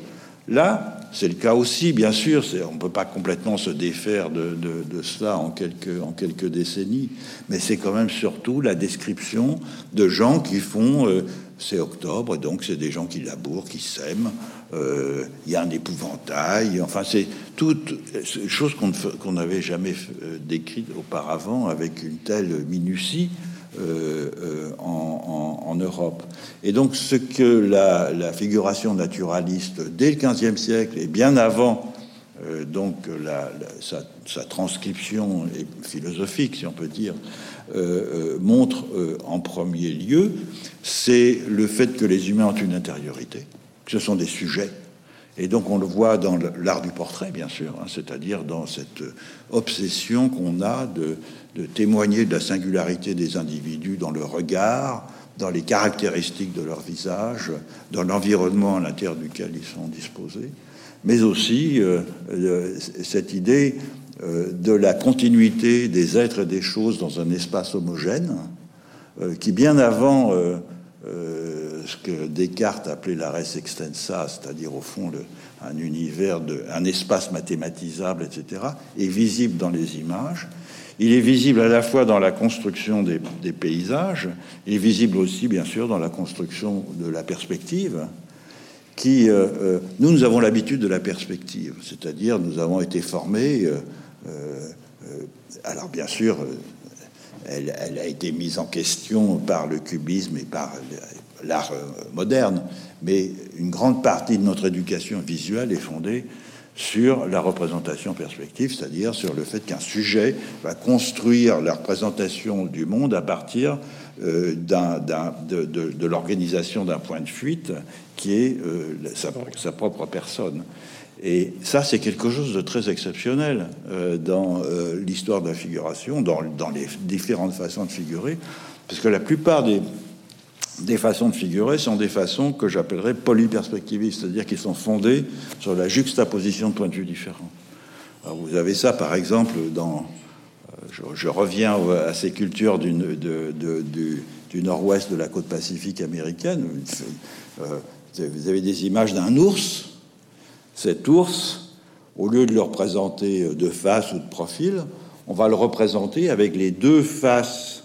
Là, c'est le cas aussi, bien sûr, c'est, on ne peut pas complètement se défaire de, de, de cela en quelques, en quelques décennies, mais c'est quand même surtout la description de gens qui font... Euh, c'est octobre, donc c'est des gens qui labourent, qui sèment, il euh, y a un épouvantail, enfin c'est toute chose qu'on qu'on n'avait jamais décrite auparavant avec une telle minutie euh, euh, en, en, en Europe. Et donc ce que la, la figuration naturaliste dès le quinzième siècle et bien avant euh, donc la, la, sa, sa transcription philosophique, si on peut dire, Euh, euh, montre euh, en premier lieu, c'est le fait que les humains ont une intériorité, que ce sont des sujets. Et donc on le voit dans l'art du portrait, bien sûr, hein, c'est-à-dire dans cette obsession qu'on a de, de témoigner de la singularité des individus dans le regard, dans les caractéristiques de leur visage, dans l'environnement à l'intérieur duquel ils sont disposés, mais aussi euh, euh, cette idée... de la continuité des êtres et des choses dans un espace homogène, euh, qui bien avant euh, euh, ce que Descartes appelait la res extensa, c'est-à-dire au fond le, un univers, de, un espace mathématisable, et cetera, est visible dans les images. Il est visible à la fois dans la construction des, des paysages, il est visible aussi, bien sûr, dans la construction de la perspective, qui... Euh, euh, nous, nous avons l'habitude de la perspective, c'est-à-dire nous avons été formés... Euh, Euh, euh, alors bien sûr euh, elle, elle a été mise en question par le cubisme et par l'art euh, moderne, mais une grande partie de notre éducation visuelle est fondée sur la représentation perspective, c'est-à-dire sur le fait qu'un sujet va construire la représentation du monde à partir euh, d'un, d'un, de, de, de l'organisation d'un point de fuite qui est euh, sa, sa propre personne. Et ça, c'est quelque chose de très exceptionnel euh, dans euh, l'histoire de la figuration, dans, dans les différentes façons de figurer, parce que la plupart des, des façons de figurer sont des façons que j'appellerais polyperspectivistes, c'est-à-dire qu'ils sont fondées sur la juxtaposition de points de vue différents. Alors, vous avez ça, par exemple, dans... Euh, je, je reviens à ces cultures d'une, de, de, du, du nord-ouest de la côte pacifique américaine. Euh, vous avez des images d'un ours. Cet ours, au lieu de le représenter de face ou de profil, on va le représenter avec les deux faces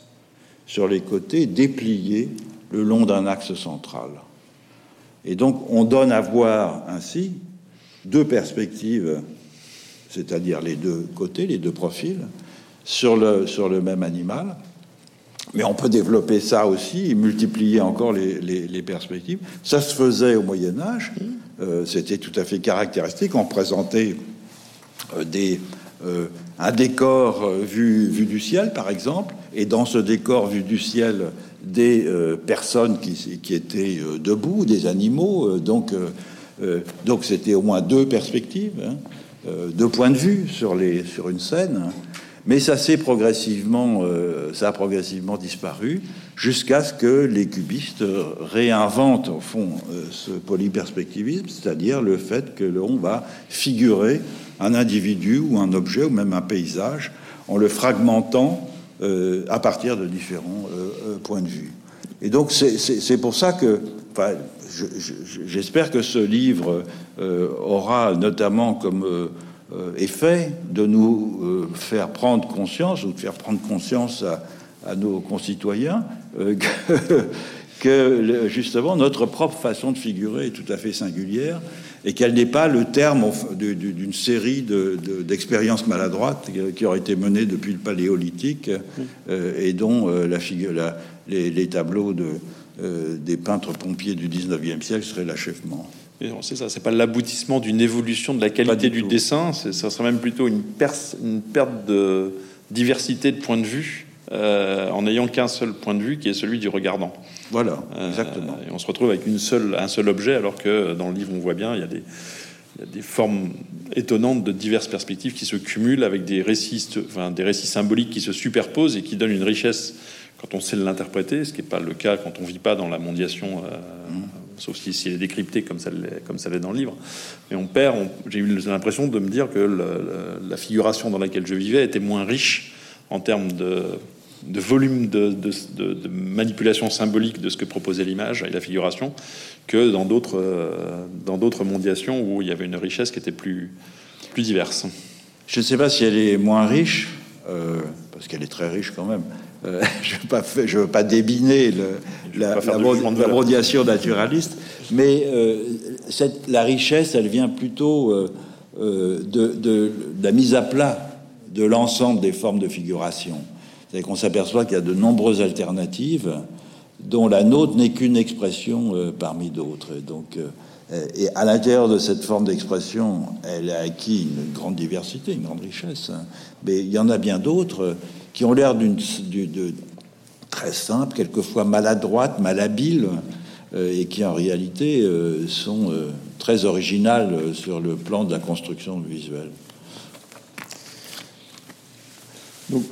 sur les côtés dépliées le long d'un axe central. Et donc, on donne à voir ainsi deux perspectives, c'est-à-dire les deux côtés, les deux profils, sur le, sur le même animal. Mais on peut développer ça aussi et multiplier encore les, les, les perspectives. Ça se faisait au Moyen-Âge, euh, c'était tout à fait caractéristique. On présentait euh, des, euh, un décor euh, vu, vu du ciel, par exemple, et dans ce décor vu du ciel, des euh, personnes qui, qui étaient euh, debout, des animaux. Euh, donc, euh, euh, donc c'était au moins deux perspectives, hein, euh, deux points de vue sur, les, sur une scène. Hein. Mais ça s'est progressivement, euh, ça a progressivement disparu jusqu'à ce que les cubistes réinventent au fond euh, ce polyperspectivisme, c'est-à-dire le fait que l'on va figurer un individu ou un objet ou même un paysage en le fragmentant euh, à partir de différents euh, points de vue. Et donc c'est, c'est, c'est pour ça que, enfin, je, je, j'espère que ce livre euh, aura notamment comme euh, effet de nous euh, faire prendre conscience ou de faire prendre conscience à, à nos concitoyens euh, que, que le, justement notre propre façon de figurer est tout à fait singulière et qu'elle n'est pas le terme d'une série de, de, d'expériences maladroites qui auraient été menées depuis le Paléolithique euh, et dont euh, la figure, la, les, les tableaux de, euh, des peintres pompiers du dix-neuvième siècle seraient l'achèvement. Mais on sait ça, c'est pas l'aboutissement d'une évolution de la qualité du, du dessin, c'est, ça serait même plutôt une, pers- une perte de diversité de points de vue euh, en n'ayant qu'un seul point de vue qui est celui du regardant. Voilà, euh, exactement. Et on se retrouve avec une seule, un seul objet, alors que dans le livre, on voit bien, il y a des, il y a des formes étonnantes de diverses perspectives qui se cumulent avec des récits, enfin, des récits symboliques qui se superposent et qui donnent une richesse quand on sait l'interpréter, ce qui n'est pas le cas quand on vit pas dans la mondiation. Euh, mmh. Sauf si, si elle est décryptée comme ça l'est, comme ça l'est dans le livre. Mais on perd, on, j'ai eu l'impression de me dire que le, le, la figuration dans laquelle je vivais était moins riche en termes de, de volume de, de, de, de manipulation symbolique de ce que proposait l'image et la figuration que dans d'autres, euh, dans d'autres mondiations où il y avait une richesse qui était plus, plus diverse. Je ne sais pas si elle est moins riche, euh, parce qu'elle est très riche quand même. Euh, je ne veux pas débiner le, la, la, la mondiation naturaliste, mais euh, cette, la richesse, elle vient plutôt euh, euh, de, de, de la mise à plat de l'ensemble des formes de figuration. C'est-à-dire qu'on s'aperçoit qu'il y a de nombreuses alternatives dont la nôtre n'est qu'une expression euh, parmi d'autres. Et, donc, euh, et à l'intérieur de cette forme d'expression, elle a acquis une grande diversité, une grande richesse. Hein. Mais il y en a bien d'autres qui ont l'air d'une, d'une, de, très simple, quelquefois maladroite, malhabile, euh, et qui en réalité euh, sont euh, très originales euh, sur le plan de la construction visuelle. Donc,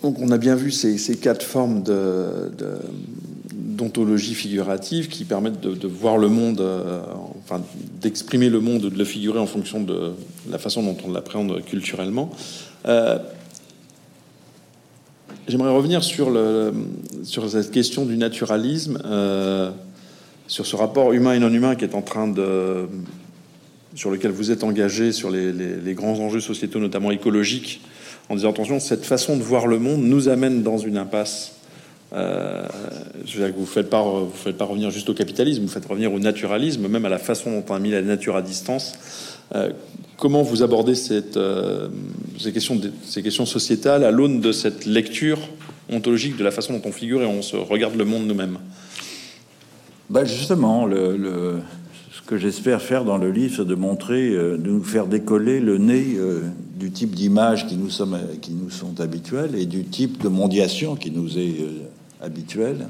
donc on a bien vu ces, ces quatre formes de, de, d'ontologie figurative qui permettent de, de voir le monde, euh, enfin d'exprimer le monde, de le figurer en fonction de la façon dont on l'appréhende culturellement. Euh, J'aimerais revenir sur, le, sur cette question du naturalisme, euh, sur ce rapport humain et non humain qui est en train de, sur lequel vous êtes engagé, sur les, les, les grands enjeux sociétaux, notamment écologiques, en disant attention, cette façon de voir le monde nous amène dans une impasse. Euh, je veux dire que vous ne faites pas, vous faites pas revenir juste au capitalisme, vous faites revenir au naturalisme, même à la façon dont on a mis la nature à distance. Euh, comment vous abordez cette, euh, ces, questions de, ces questions sociétales à l'aune de cette lecture ontologique de la façon dont on figure et on se regarde le monde nous-mêmes? Ben justement, le, le, ce que j'espère faire dans le livre, c'est de montrer, euh, de nous faire décoller le nez euh, du type d'images qui nous, sommes, qui nous sont habituelles et du type de mondiation qui nous est euh, habituelle.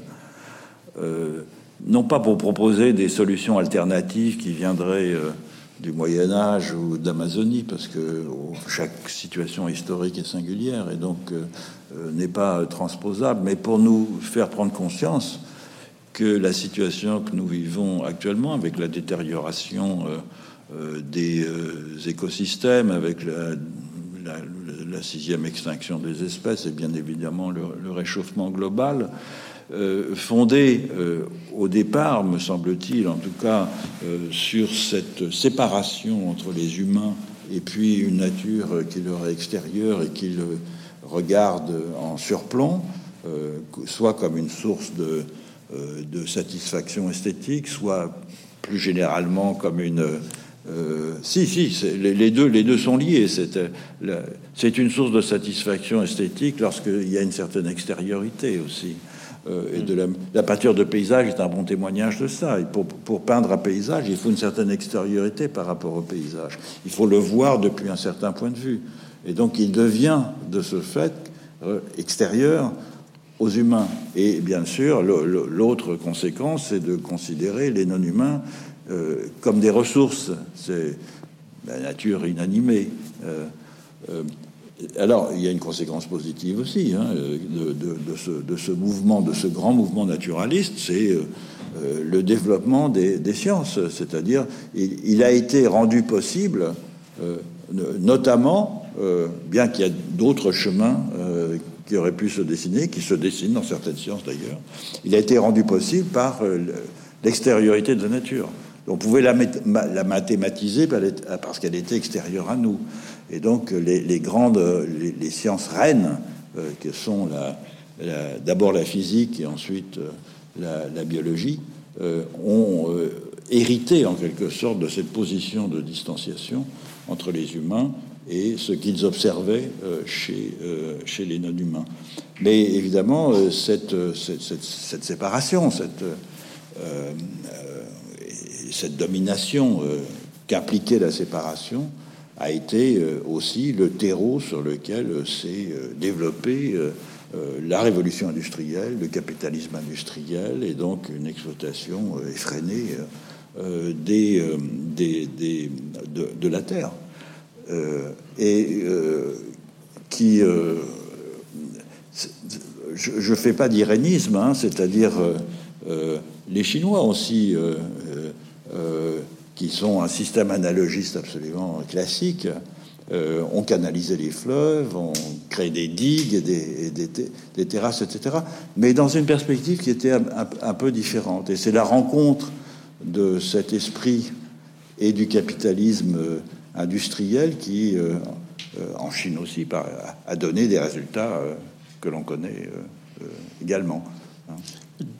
Euh, non pas pour proposer des solutions alternatives qui viendraient... Euh, du Moyen-Âge ou d'Amazonie, parce que oh, chaque situation historique est singulière et donc euh, n'est pas transposable, mais pour nous faire prendre conscience que la situation que nous vivons actuellement, avec la détérioration euh, euh, des euh, écosystèmes, avec la, la, la sixième extinction des espèces et bien évidemment le, le réchauffement global, Euh, fondée euh, au départ, me semble-t-il, en tout cas, euh, sur cette séparation entre les humains et puis une nature qui leur est extérieure et qui le regarde en surplomb, euh, soit comme une source de, euh, de satisfaction esthétique, soit plus généralement comme une... Euh, si, si, les, les, deux, les deux sont liés. C'est, euh, c'est une source de satisfaction esthétique lorsqu'il y a une certaine extériorité aussi. Euh, et de la, la peinture de paysage est un bon témoignage de ça. Et pour, pour peindre un paysage, il faut une certaine extériorité par rapport au paysage. Il faut le voir depuis un certain point de vue. Et donc, il devient de ce fait euh, extérieur aux humains. Et bien sûr, le, le, l'autre conséquence, c'est de considérer les non-humains euh, comme des ressources. C'est la nature inanimée. Euh, euh, Alors, il y a une conséquence positive aussi hein, de, de, de, ce, de ce mouvement, de ce grand mouvement naturaliste, c'est euh, le développement des, des sciences. C'est-à-dire, il, il a été rendu possible, euh, notamment, euh, bien qu'il y a d'autres chemins euh, qui auraient pu se dessiner, qui se dessinent dans certaines sciences d'ailleurs, il a été rendu possible par euh, l'extériorité de la nature. On pouvait la, la mathématiser parce qu'elle était extérieure à nous. Et donc, les, les grandes les, les sciences reines, euh, que sont la, la, d'abord la physique et ensuite euh, la, la biologie, euh, ont euh, hérité en quelque sorte de cette position de distanciation entre les humains et ce qu'ils observaient euh, chez, euh, chez les non-humains. Mais évidemment, euh, cette, cette, cette, cette séparation, cette, euh, euh, cette domination euh, qu'impliquait la séparation, a été aussi le terreau sur lequel s'est développée la révolution industrielle, le capitalisme industriel, et donc une exploitation effrénée des, des, des, de, de la terre, et qui, je ne fais pas d'irénisme, hein, c'est-à-dire les Chinois aussi. Euh, euh, qui sont un système analogiste absolument classique, euh, ont canalisé les fleuves, ont créé des digues, et des, et des, des terrasses, et cetera, mais dans une perspective qui était un, un, un peu différente. Et c'est la rencontre de cet esprit et du capitalisme euh, industriel qui, euh, euh, en Chine aussi, par, a donné des résultats euh, que l'on connaît euh, euh, également. Hein.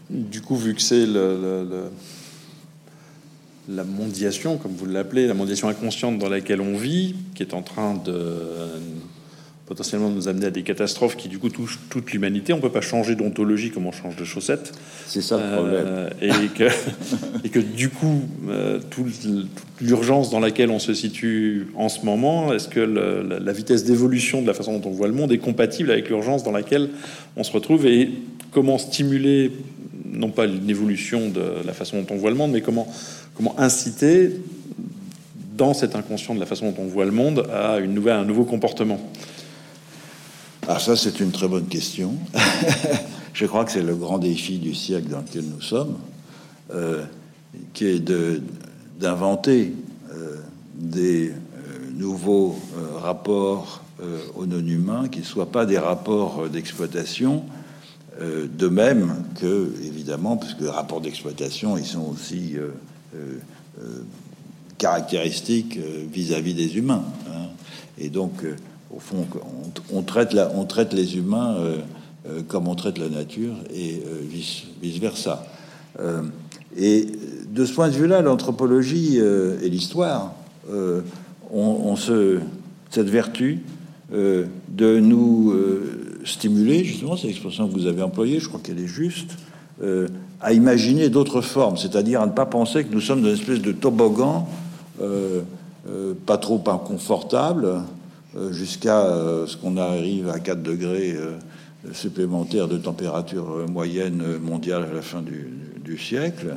Du coup, vu que c'est le... le, le... la mondiation, comme vous l'appelez, la mondiation inconsciente dans laquelle on vit, qui est en train de euh, potentiellement nous amener à des catastrophes qui, du coup, touchent toute l'humanité. On ne peut pas changer d'ontologie comme on change de chaussettes. C'est ça le euh, problème. Et que, et que du coup, euh, toute, toute l'urgence dans laquelle on se situe en ce moment, est-ce que le, la, la vitesse d'évolution de la façon dont on voit le monde est compatible avec l'urgence dans laquelle on se retrouve, et comment stimuler non pas l'évolution de la façon dont on voit le monde, mais comment, comment inciter dans cet inconscient de la façon dont on voit le monde à, une nouvelle, à un nouveau comportement. Ah, ça, c'est une très bonne question. Je crois que c'est le grand défi du siècle dans lequel nous sommes, euh, qui est de, d'inventer euh, des euh, nouveaux euh, rapports euh, aux non-humains qui ne soient pas des rapports euh, d'exploitation. Euh, de même que, évidemment, parce que les rapports d'exploitation, ils sont aussi euh, euh, euh, caractéristiques euh, vis-à-vis des humains. Hein. Et donc, euh, au fond, on, on, traite la, on traite les humains euh, euh, comme on traite la nature et euh, vice, vice-versa. Euh, et de ce point de vue-là, l'anthropologie euh, et l'histoire euh, ont, ont ce, cette vertu euh, de nous... Euh, stimuler, justement, c'est l'expression que vous avez employée, je crois qu'elle est juste, euh, à imaginer d'autres formes, c'est-à-dire à ne pas penser que nous sommes dans une espèce de toboggan euh, euh, pas trop inconfortable, euh, jusqu'à euh, ce qu'on arrive à quatre degrés euh, supplémentaires de température moyenne mondiale à la fin du, du siècle,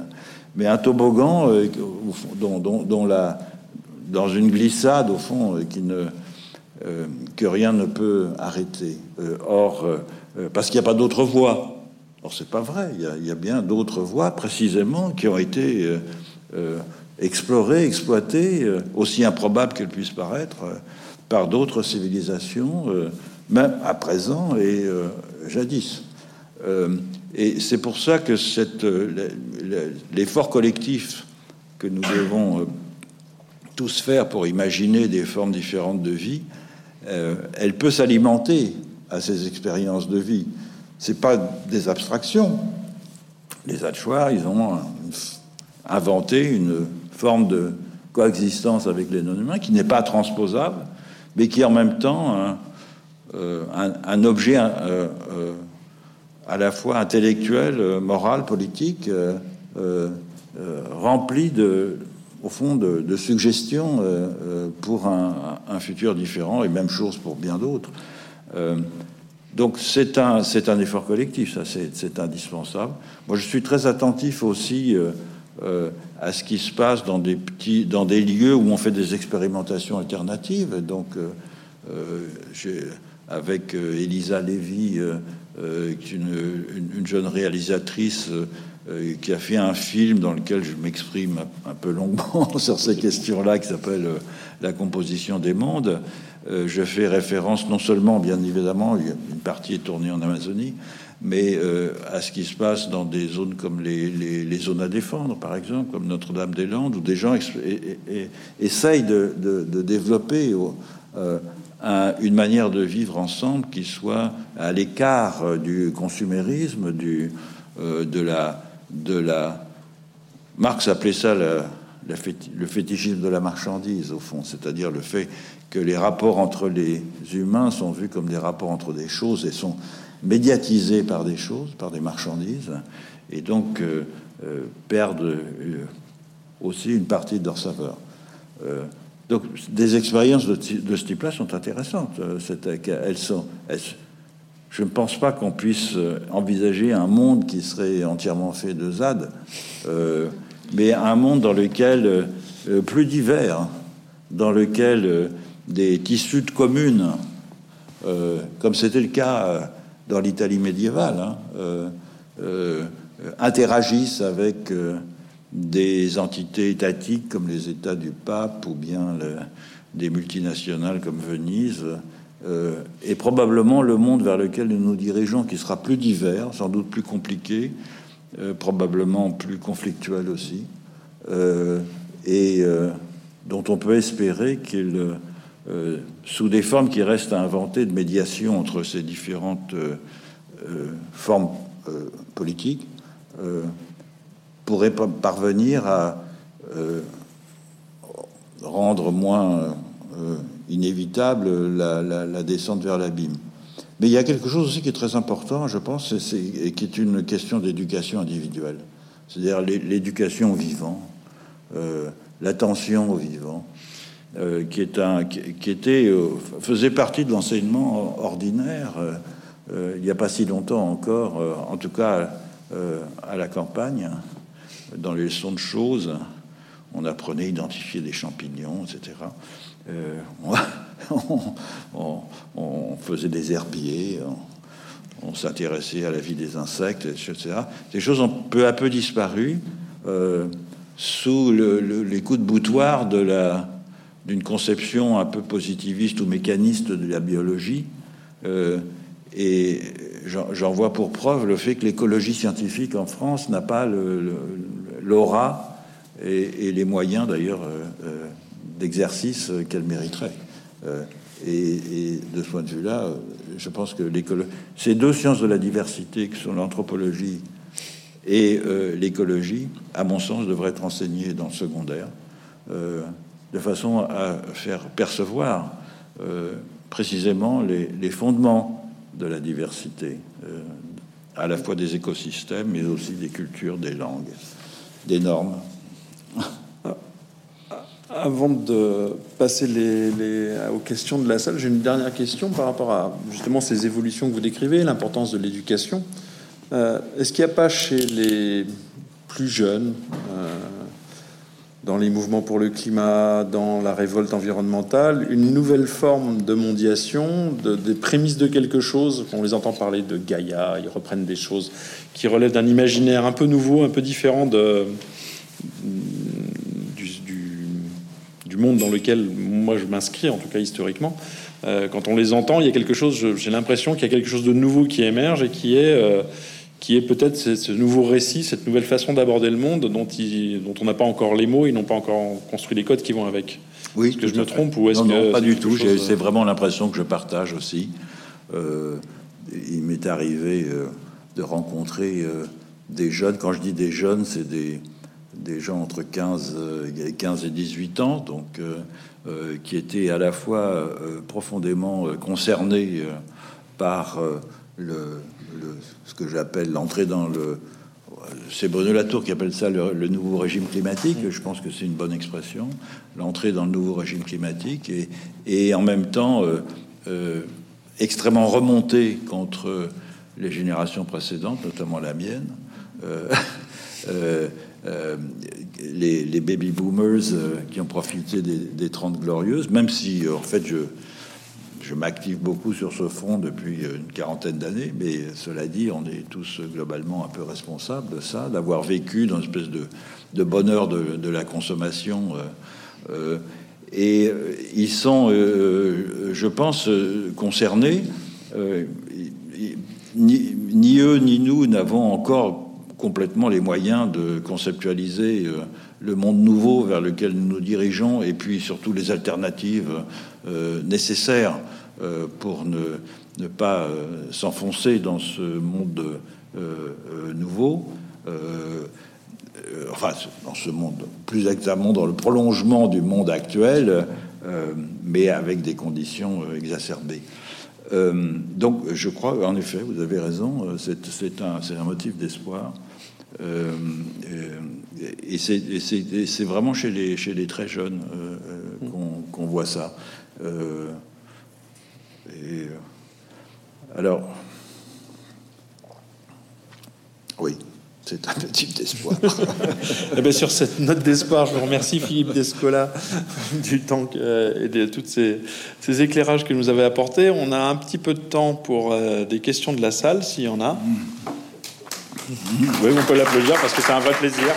mais un toboggan euh, dont, dont, dont la, dans une glissade, au fond, euh, qui ne... Euh, que rien ne peut arrêter. Euh, or, euh, parce qu'il n'y a pas d'autres voies. Or, c'est pas vrai. Il y a, il y a bien d'autres voies, précisément, qui ont été euh, euh, explorées, exploitées, euh, aussi improbables qu'elles puissent paraître, euh, par d'autres civilisations, euh, même à présent et euh, jadis. Euh, et c'est pour ça que cette, euh, l'effort collectif que nous devons euh, tous faire pour imaginer des formes différentes de vie, Euh, elle peut s'alimenter à ces expériences de vie. C'est pas des abstractions, les Achuar, ils ont inventé une forme de coexistence avec les non-humains qui n'est pas transposable, mais qui est en même temps un, un, un objet un, euh, euh, à la fois intellectuel, moral, politique, euh, euh, rempli de, au fond de, de suggestions euh, pour un, un futur différent, et même chose pour bien d'autres. Euh, donc c'est un, c'est un effort collectif, ça c'est, c'est indispensable. Moi je suis très attentif aussi euh, euh, à ce qui se passe dans des, petits, dans des lieux où on fait des expérimentations alternatives. Donc euh, euh, j'ai, avec euh, Elisa Lévy, euh, euh, une, une, une jeune réalisatrice euh, euh, qui a fait un film dans lequel je m'exprime un, un peu longuement sur ces questions-là, qui s'appelle euh, « La composition des mondes ». Euh, je fais référence non seulement, bien évidemment, une partie est tournée en Amazonie, mais euh, à ce qui se passe dans des zones comme les, les, les zones à défendre, par exemple, comme Notre-Dame-des-Landes, où des gens ex- et, et, essayent de, de, de développer euh, un, une manière de vivre ensemble qui soit à l'écart du consumérisme, du, euh, de, la, de la... Marx appelait ça la... le fétichisme de la marchandise, au fond, c'est-à-dire le fait que les rapports entre les humains sont vus comme des rapports entre des choses et sont médiatisés par des choses, par des marchandises, et donc euh, euh, perdent euh, aussi une partie de leur saveur. Euh, donc des expériences de, de ce type-là sont intéressantes. C'est, elles sont, elles, je ne pense pas qu'on puisse envisager un monde qui serait entièrement fait de Z A D. Euh, mais un monde dans lequel, euh, plus divers, dans lequel euh, des tissus de communes, euh, comme c'était le cas euh, dans l'Italie médiévale, hein, euh, euh, interagissent avec euh, des entités étatiques comme les États du pape ou bien le, des multinationales comme Venise, euh, et probablement le monde vers lequel nous nous dirigeons, qui sera plus divers, sans doute plus compliqué, Euh, probablement plus conflictuel aussi, euh, et euh, dont on peut espérer qu'il, euh, sous des formes qui restent à inventer de médiation entre ces différentes euh, euh, formes euh, politiques, euh, pourrait parvenir à euh, rendre moins euh, inévitable la, la, la descente vers l'abîme. Mais il y a quelque chose aussi qui est très important, je pense, et, c'est, et qui est une question d'éducation individuelle. C'est-à-dire l'éducation au vivant, euh, l'attention au vivant, euh, qui, est un, qui était, euh, faisait partie de l'enseignement ordinaire, euh, il n'y a pas si longtemps encore, euh, en tout cas euh, à la campagne, dans les leçons de choses, on apprenait à identifier des champignons, et cetera. Euh, on... On, on, on faisait des herbiers, on, on s'intéressait à la vie des insectes, et cetera. Ces choses ont peu à peu disparu euh, sous le, le, les coups de boutoir de la, d'une conception un peu positiviste ou mécaniste de la biologie. Euh, et j'en, j'en vois pour preuve le fait que l'écologie scientifique en France n'a pas le, le, l'aura et, et les moyens, d'ailleurs, euh, d'exercice qu'elle mériterait. Euh, et, et de ce point de vue-là, je pense que l'écologie, ces deux sciences de la diversité que sont l'anthropologie et euh, l'écologie, à mon sens, devraient être enseignées dans le secondaire, euh, de façon à faire percevoir euh, précisément les, les fondements de la diversité, euh, à la fois des écosystèmes, mais aussi des cultures, des langues, des normes. Avant de passer les, les, aux questions de la salle, j'ai une dernière question par rapport à justement ces évolutions que vous décrivez, l'importance de l'éducation. Euh, est-ce qu'il n'y a pas chez les plus jeunes, euh, dans les mouvements pour le climat, dans la révolte environnementale, une nouvelle forme de mondiation, de, des prémices de quelque chose ? On les entend parler de Gaïa, ils reprennent des choses qui relèvent d'un imaginaire un peu nouveau, un peu différent de... du monde dans lequel moi je m'inscris, en tout cas historiquement. Euh, quand on les entend, il y a quelque chose, je, j'ai l'impression qu'il y a quelque chose de nouveau qui émerge et qui est, euh, qui est peut-être ce, ce nouveau récit, cette nouvelle façon d'aborder le monde dont, ils, dont on n'a pas encore les mots, ils n'ont pas encore construit les codes qui vont avec. Oui, est-ce que je me trompe ou est-ce non, que non, pas du tout. J'ai, c'est vraiment l'impression que je partage aussi. Euh, il m'est arrivé euh, de rencontrer euh, des jeunes. Quand je dis des jeunes, c'est des, des gens entre quinze et dix-huit ans, donc euh, euh, qui étaient à la fois euh, profondément concernés euh, par euh, le, le, ce que j'appelle l'entrée dans le... C'est Bruno Latour qui appelle ça le, le nouveau régime climatique. Je pense que c'est une bonne expression, l'entrée dans le nouveau régime climatique, et, et en même temps euh, euh, extrêmement remonté contre les générations précédentes, notamment la mienne. Euh, euh, euh, les, les baby boomers euh, qui ont profité des, des trente glorieuses, même si en fait je je m'active beaucoup sur ce front depuis une quarantaine d'années, mais cela dit, on est tous globalement un peu responsables de ça, d'avoir vécu dans une espèce de, de bonheur de, de la consommation. Euh, et ils sont, euh, je pense, concernés. Euh, ni, ni eux ni nous n'avons encore complètement les moyens de conceptualiser euh, le monde nouveau vers lequel nous nous dirigeons, et puis surtout les alternatives euh, nécessaires euh, pour ne, ne pas euh, s'enfoncer dans ce monde euh, euh, nouveau, euh, euh, enfin dans ce monde, plus exactement dans le prolongement du monde actuel, euh, mais avec des conditions euh, exacerbées. Euh, donc je crois, en effet, vous avez raison, c'est, c'est, un, c'est un motif d'espoir. Euh, et, c'est, et, c'est, et c'est vraiment chez les, chez les très jeunes euh, euh, qu'on, qu'on voit ça. Euh, et, alors, oui, c'est un petit d'espoir. Et bien sur cette note d'espoir, je vous remercie Philippe Descola du temps que, et de tous ces, ces éclairages que nous avez apportés. On a un petit peu de temps pour euh, des questions de la salle, s'il y en a. Mmh. Oui, on peut l'applaudir parce que c'est un vrai plaisir.